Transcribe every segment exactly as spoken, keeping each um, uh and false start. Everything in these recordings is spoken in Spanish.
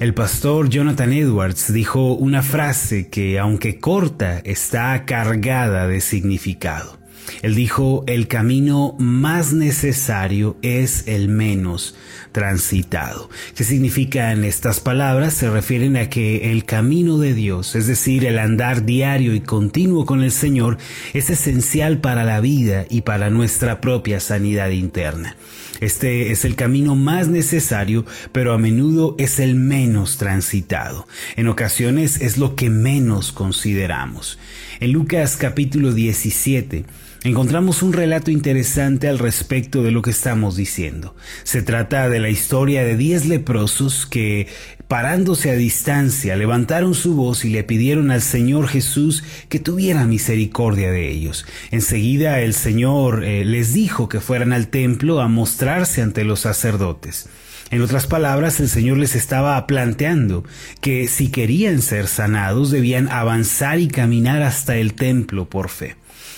El pastor Jonathan Edwards dijo una frase que, aunque corta, está cargada de significado. Él dijo: el camino más necesario es el menos transitado. ¿Qué significan estas palabras? Se refieren a que el camino de Dios, es decir, el andar diario y continuo con el Señor, es esencial para la vida y para nuestra propia sanidad interna. Este es el camino más necesario, pero a menudo es el menos transitado. En ocasiones es lo que menos consideramos. En Lucas capítulo diecisiete, encontramos un relato interesante al respecto de lo que estamos diciendo. Se trata de la historia de diez leprosos que, parándose a distancia, levantaron su voz y le pidieron al Señor Jesús que tuviera misericordia de ellos. Enseguida el Señor eh, les dijo que fueran al templo a mostrarse ante los sacerdotes. En otras palabras, el Señor les estaba planteando que si querían ser sanados, debían avanzar y caminar hasta el templo por fe.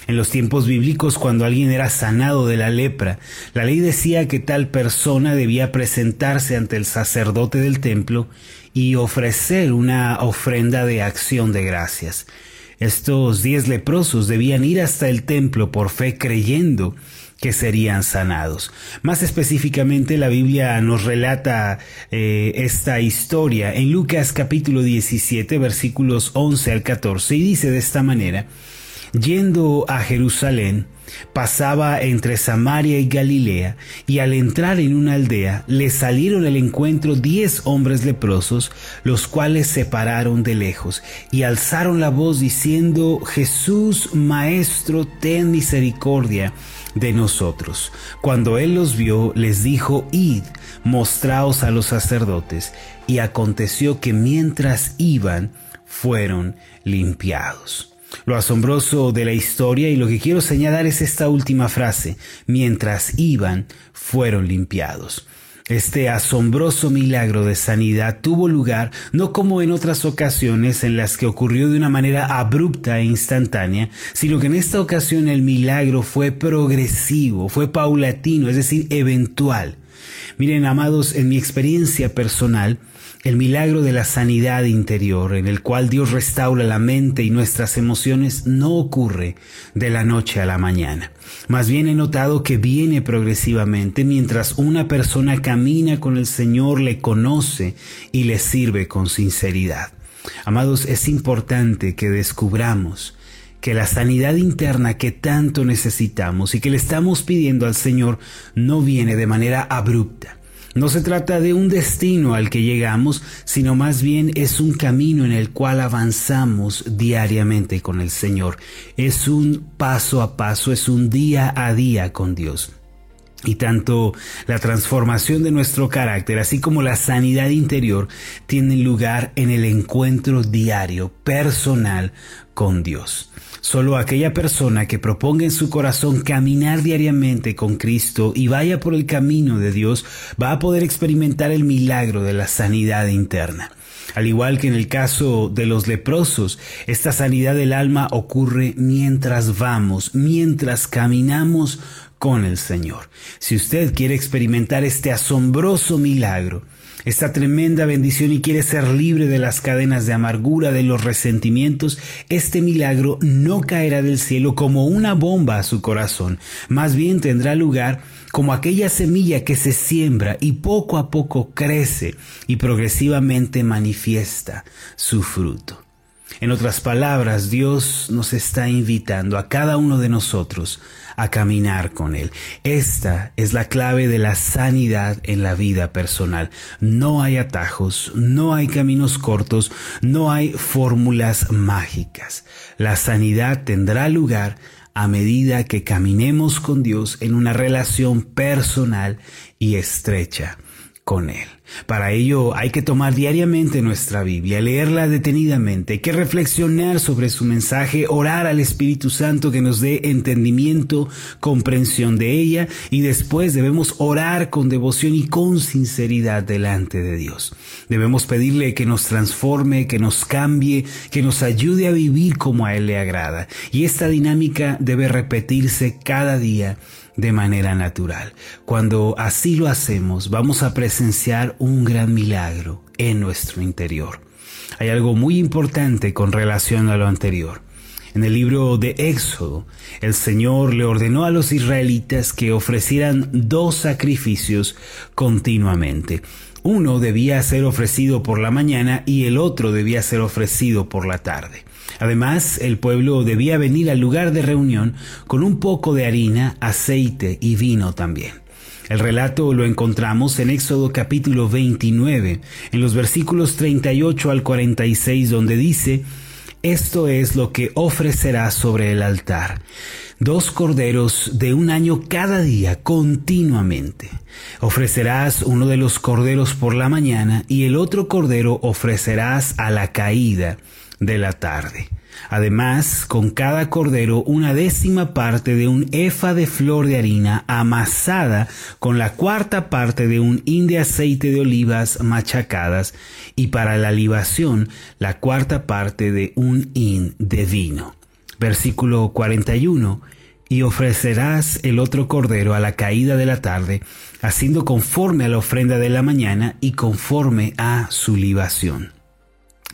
En los tiempos bíblicos, cuando alguien era sanado de la lepra, la ley decía que tal persona debía presentarse ante el sacerdote del templo y ofrecer una ofrenda de acción de gracias. Estos diez leprosos debían ir hasta el templo por fe, creyendo que serían sanados. Más específicamente, la Biblia nos relata eh, esta historia en Lucas capítulo diecisiete, versículos once al catorce, y dice de esta manera: yendo a Jerusalén, pasaba entre Samaria y Galilea, y al entrar en una aldea, le salieron al encuentro diez hombres leprosos, los cuales se pararon de lejos, y alzaron la voz diciendo: Jesús, Maestro, ten misericordia de nosotros. Cuando él los vio, les dijo: id, mostraos a los sacerdotes. Y aconteció que mientras iban, fueron limpiados. Lo asombroso de la historia y lo que quiero señalar es esta última frase: mientras iban, fueron limpiados. Este asombroso milagro de sanidad tuvo lugar no como en otras ocasiones en las que ocurrió de una manera abrupta e instantánea, sino que en esta ocasión el milagro fue progresivo, fue paulatino, es decir, eventual. Miren, amados, en mi experiencia personal, el milagro de la sanidad interior, en el cual Dios restaura la mente y nuestras emociones, no ocurre de la noche a la mañana. Más bien he notado que viene progresivamente mientras una persona camina con el Señor, le conoce y le sirve con sinceridad. Amados, es importante que descubramos que la sanidad interna que tanto necesitamos y que le estamos pidiendo al Señor no viene de manera abrupta. No se trata de un destino al que llegamos, sino más bien es un camino en el cual avanzamos diariamente con el Señor. Es un paso a paso, es un día a día con Dios. Y tanto la transformación de nuestro carácter, así como la sanidad interior, tienen lugar en el encuentro diario, personal, con Dios. Solo aquella persona que proponga en su corazón caminar diariamente con Cristo y vaya por el camino de Dios, va a poder experimentar el milagro de la sanidad interna. Al igual que en el caso de los leprosos, esta sanidad del alma ocurre mientras vamos, mientras caminamos con el Señor. Si usted quiere experimentar este asombroso milagro, esta tremenda bendición, y quiere ser libre de las cadenas de amargura, de los resentimientos, este milagro no caerá del cielo como una bomba a su corazón. Más bien tendrá lugar como aquella semilla que se siembra y poco a poco crece y progresivamente manifiesta su fruto. En otras palabras, Dios nos está invitando a cada uno de nosotros a caminar con Él. Esta es la clave de la sanidad en la vida personal. No hay atajos, no hay caminos cortos, no hay fórmulas mágicas. La sanidad tendrá lugar a medida que caminemos con Dios en una relación personal y estrecha con Él. Para ello hay que tomar diariamente nuestra Biblia, leerla detenidamente, hay que reflexionar sobre su mensaje, orar al Espíritu Santo que nos dé entendimiento, comprensión de ella, y después debemos orar con devoción y con sinceridad delante de Dios. Debemos pedirle que nos transforme, que nos cambie, que nos ayude a vivir como a Él le agrada, y esta dinámica debe repetirse cada día de manera natural. Cuando así lo hacemos, vamos a presenciar un gran milagro en nuestro interior. Hay algo muy importante con relación a lo anterior. En el libro de Éxodo, el Señor le ordenó a los israelitas que ofrecieran dos sacrificios continuamente. Uno debía ser ofrecido por la mañana y el otro debía ser ofrecido por la tarde. Además, el pueblo debía venir al lugar de reunión con un poco de harina, aceite y vino también. El relato lo encontramos en Éxodo capítulo veintinueve, en los versículos treinta y ocho al cuarenta y seis, donde dice: Esto es lo que ofrecerás sobre el altar: dos corderos de un año cada día, continuamente. Ofrecerás uno de los corderos por la mañana y el otro cordero ofrecerás a la caída de la tarde. Además, con cada cordero una décima parte de un efa de flor de harina amasada con la cuarta parte de un hin de aceite de olivas machacadas, y para la libación la cuarta parte de un hin de vino. Versículo cuarenta y uno. Y ofrecerás el otro cordero a la caída de la tarde, haciendo conforme a la ofrenda de la mañana y conforme a su libación,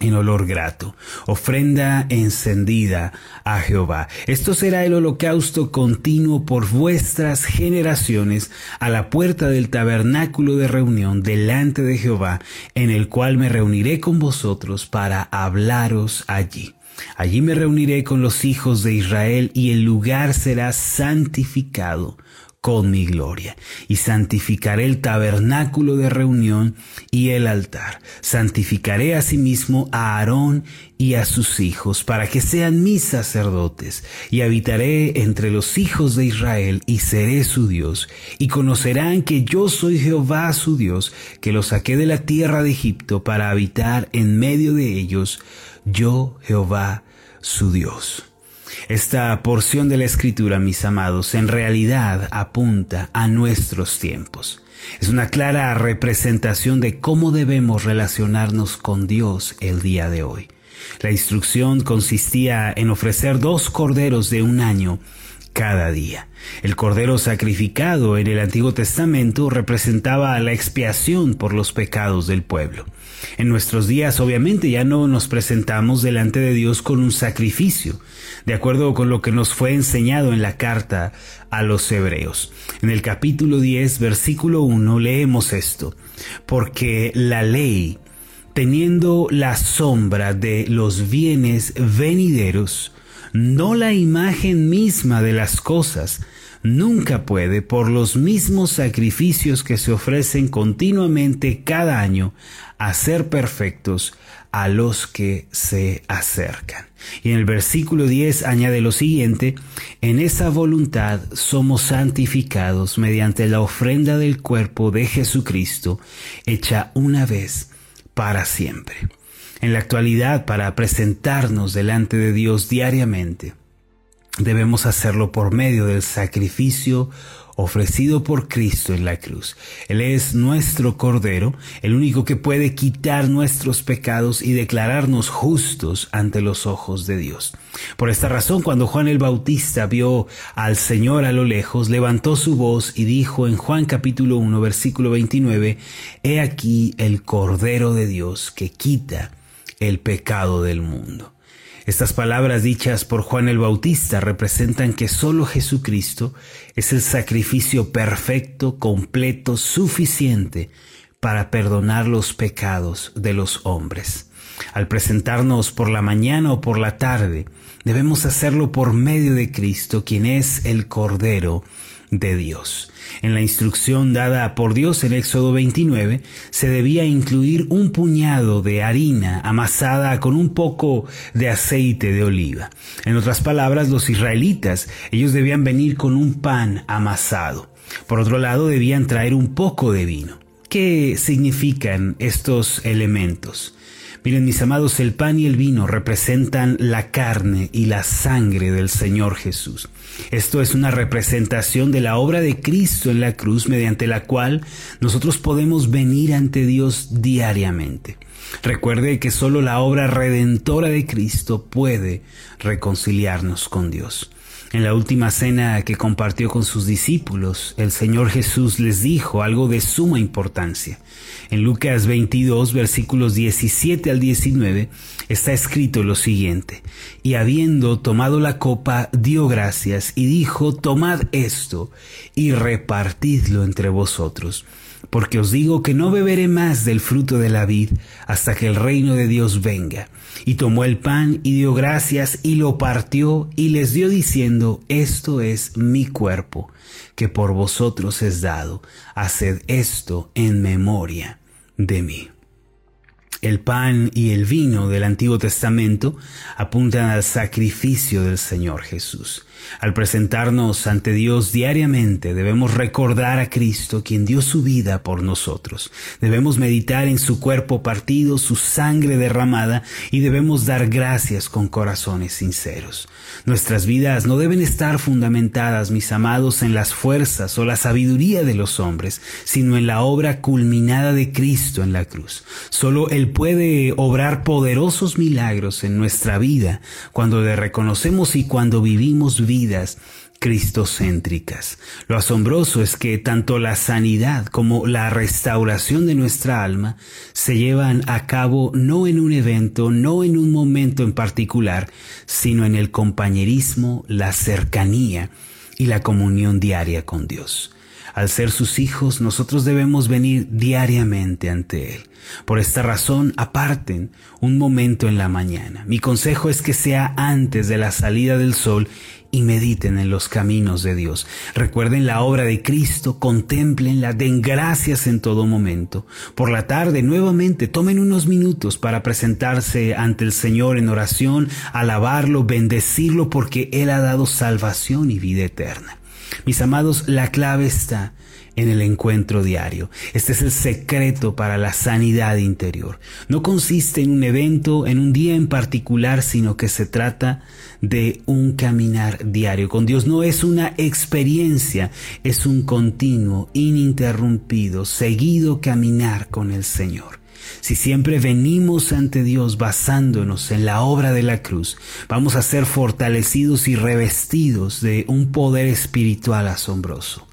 en olor grato, ofrenda encendida a Jehová. Esto será el holocausto continuo por vuestras generaciones a la puerta del tabernáculo de reunión delante de Jehová, en el cual me reuniré con vosotros para hablaros allí. Allí me reuniré con los hijos de Israel, y el lugar será santificado con mi gloria, y santificaré el tabernáculo de reunión y el altar. Santificaré asimismo a Aarón y a sus hijos, para que sean mis sacerdotes, y habitaré entre los hijos de Israel, y seré su Dios, y conocerán que yo soy Jehová su Dios, que los saqué de la tierra de Egipto para habitar en medio de ellos, yo Jehová su Dios. Esta porción de la Escritura, mis amados, en realidad apunta a nuestros tiempos. Es una clara representación de cómo debemos relacionarnos con Dios el día de hoy. La instrucción consistía en ofrecer dos corderos de un año cada día. El cordero sacrificado en el Antiguo Testamento representaba la expiación por los pecados del pueblo. En nuestros días, obviamente, ya no nos presentamos delante de Dios con un sacrificio, de acuerdo con lo que nos fue enseñado en la carta a los Hebreos. En el capítulo diez, versículo uno, leemos esto: Porque la ley, teniendo la sombra de los bienes venideros, no la imagen misma de las cosas, nunca puede, por los mismos sacrificios que se ofrecen continuamente cada año, hacer perfectos a los que se acercan. Y en el versículo diez añade lo siguiente: En esa voluntad somos santificados mediante la ofrenda del cuerpo de Jesucristo, hecha una vez para siempre. En la actualidad, para presentarnos delante de Dios diariamente, debemos hacerlo por medio del sacrificio ofrecido por Cristo en la cruz. Él es nuestro Cordero, el único que puede quitar nuestros pecados y declararnos justos ante los ojos de Dios. Por esta razón, cuando Juan el Bautista vio al Señor a lo lejos, levantó su voz y dijo en Juan capítulo uno, versículo veintinueve, He aquí el Cordero de Dios que quita el pecado del mundo. Estas palabras dichas por Juan el Bautista representan que solo Jesucristo es el sacrificio perfecto, completo, suficiente para perdonar los pecados de los hombres. Al presentarnos por la mañana o por la tarde, debemos hacerlo por medio de Cristo, quien es el Cordero de Dios. En la instrucción dada por Dios en Éxodo veintinueve, se debía incluir un puñado de harina amasada con un poco de aceite de oliva. En otras palabras, los israelitas, ellos debían venir con un pan amasado. Por otro lado, debían traer un poco de vino. ¿Qué significan estos elementos? Miren, mis amados, el pan y el vino representan la carne y la sangre del Señor Jesús. Esto es una representación de la obra de Cristo en la cruz, mediante la cual nosotros podemos venir ante Dios diariamente. Recuerde que solo la obra redentora de Cristo puede reconciliarnos con Dios. En la última cena que compartió con sus discípulos, el Señor Jesús les dijo algo de suma importancia. En Lucas veintidós, versículos diecisiete al diecinueve, está escrito lo siguiente: y habiendo tomado la copa, dio gracias y dijo: tomad esto y repartidlo entre vosotros, porque os digo que no beberé más del fruto de la vid hasta que el reino de Dios venga. Y tomó el pan y dio gracias y lo partió y les dio diciendo: esto es mi cuerpo, que por vosotros es dado. Haced esto en memoria de mí. El pan y el vino del Antiguo Testamento apuntan al sacrificio del Señor Jesús. Al presentarnos ante Dios diariamente, debemos recordar a Cristo, quien dio su vida por nosotros. Debemos meditar en su cuerpo partido, su sangre derramada, y debemos dar gracias con corazones sinceros. Nuestras vidas no deben estar fundamentadas, mis amados, en las fuerzas o la sabiduría de los hombres, sino en la obra culminada de Cristo en la cruz. Solo el puede obrar poderosos milagros en nuestra vida cuando le reconocemos y cuando vivimos vidas cristocéntricas. Lo asombroso es que tanto la sanidad como la restauración de nuestra alma se llevan a cabo no en un evento, no en un momento en particular, sino en el compañerismo, la cercanía y la comunión diaria con Dios. Al ser sus hijos, nosotros debemos venir diariamente ante Él. Por esta razón, aparten un momento en la mañana. Mi consejo es que sea antes de la salida del sol y mediten en los caminos de Dios. Recuerden la obra de Cristo, contémplenla, den gracias en todo momento. Por la tarde, nuevamente, tomen unos minutos para presentarse ante el Señor en oración, alabarlo, bendecirlo, porque Él ha dado salvación y vida eterna. Mis amados, la clave está en el encuentro diario. Este es el secreto para la sanidad interior. No consiste en un evento, en un día en particular, sino que se trata de un caminar diario con Dios. No es una experiencia, es un continuo, ininterrumpido, seguido caminar con el Señor. Si siempre venimos ante Dios basándonos en la obra de la cruz, vamos a ser fortalecidos y revestidos de un poder espiritual asombroso.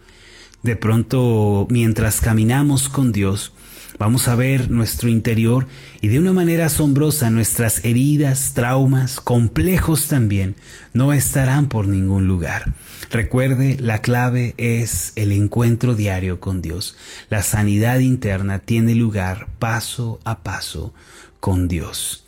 De pronto, mientras caminamos con Dios, vamos a ver nuestro interior y de una manera asombrosa nuestras heridas, traumas, complejos también, no estarán por ningún lugar. Recuerde, la clave es el encuentro diario con Dios. La sanidad interna tiene lugar paso a paso con Dios.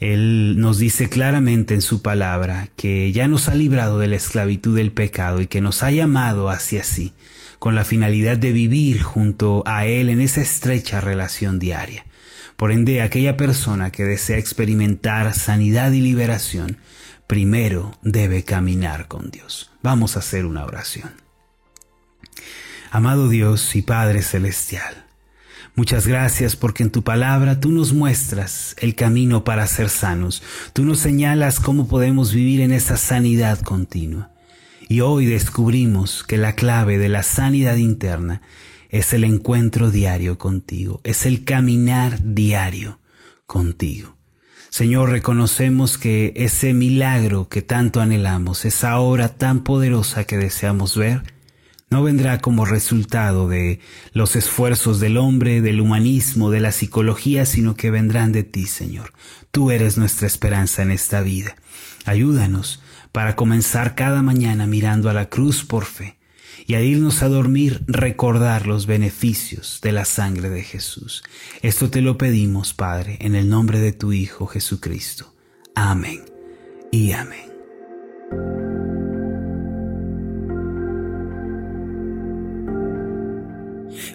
Él nos dice claramente en su palabra que ya nos ha librado de la esclavitud del pecado y que nos ha llamado hacia sí, con la finalidad de vivir junto a Él en esa estrecha relación diaria. Por ende, aquella persona que desea experimentar sanidad y liberación, primero debe caminar con Dios. Vamos a hacer una oración. Amado Dios y Padre Celestial, muchas gracias porque en tu palabra tú nos muestras el camino para ser sanos. Tú nos señalas cómo podemos vivir en esa sanidad continua. Y hoy descubrimos que la clave de la sanidad interna es el encuentro diario contigo, es el caminar diario contigo. Señor, reconocemos que ese milagro que tanto anhelamos, esa obra tan poderosa que deseamos ver, no vendrá como resultado de los esfuerzos del hombre, del humanismo, de la psicología, sino que vendrán de ti, Señor. Tú eres nuestra esperanza en esta vida. Ayúdanos para comenzar cada mañana mirando a la cruz por fe y al irnos a dormir recordar los beneficios de la sangre de Jesús. Esto te lo pedimos, Padre, en el nombre de tu Hijo Jesucristo. Amén y amén.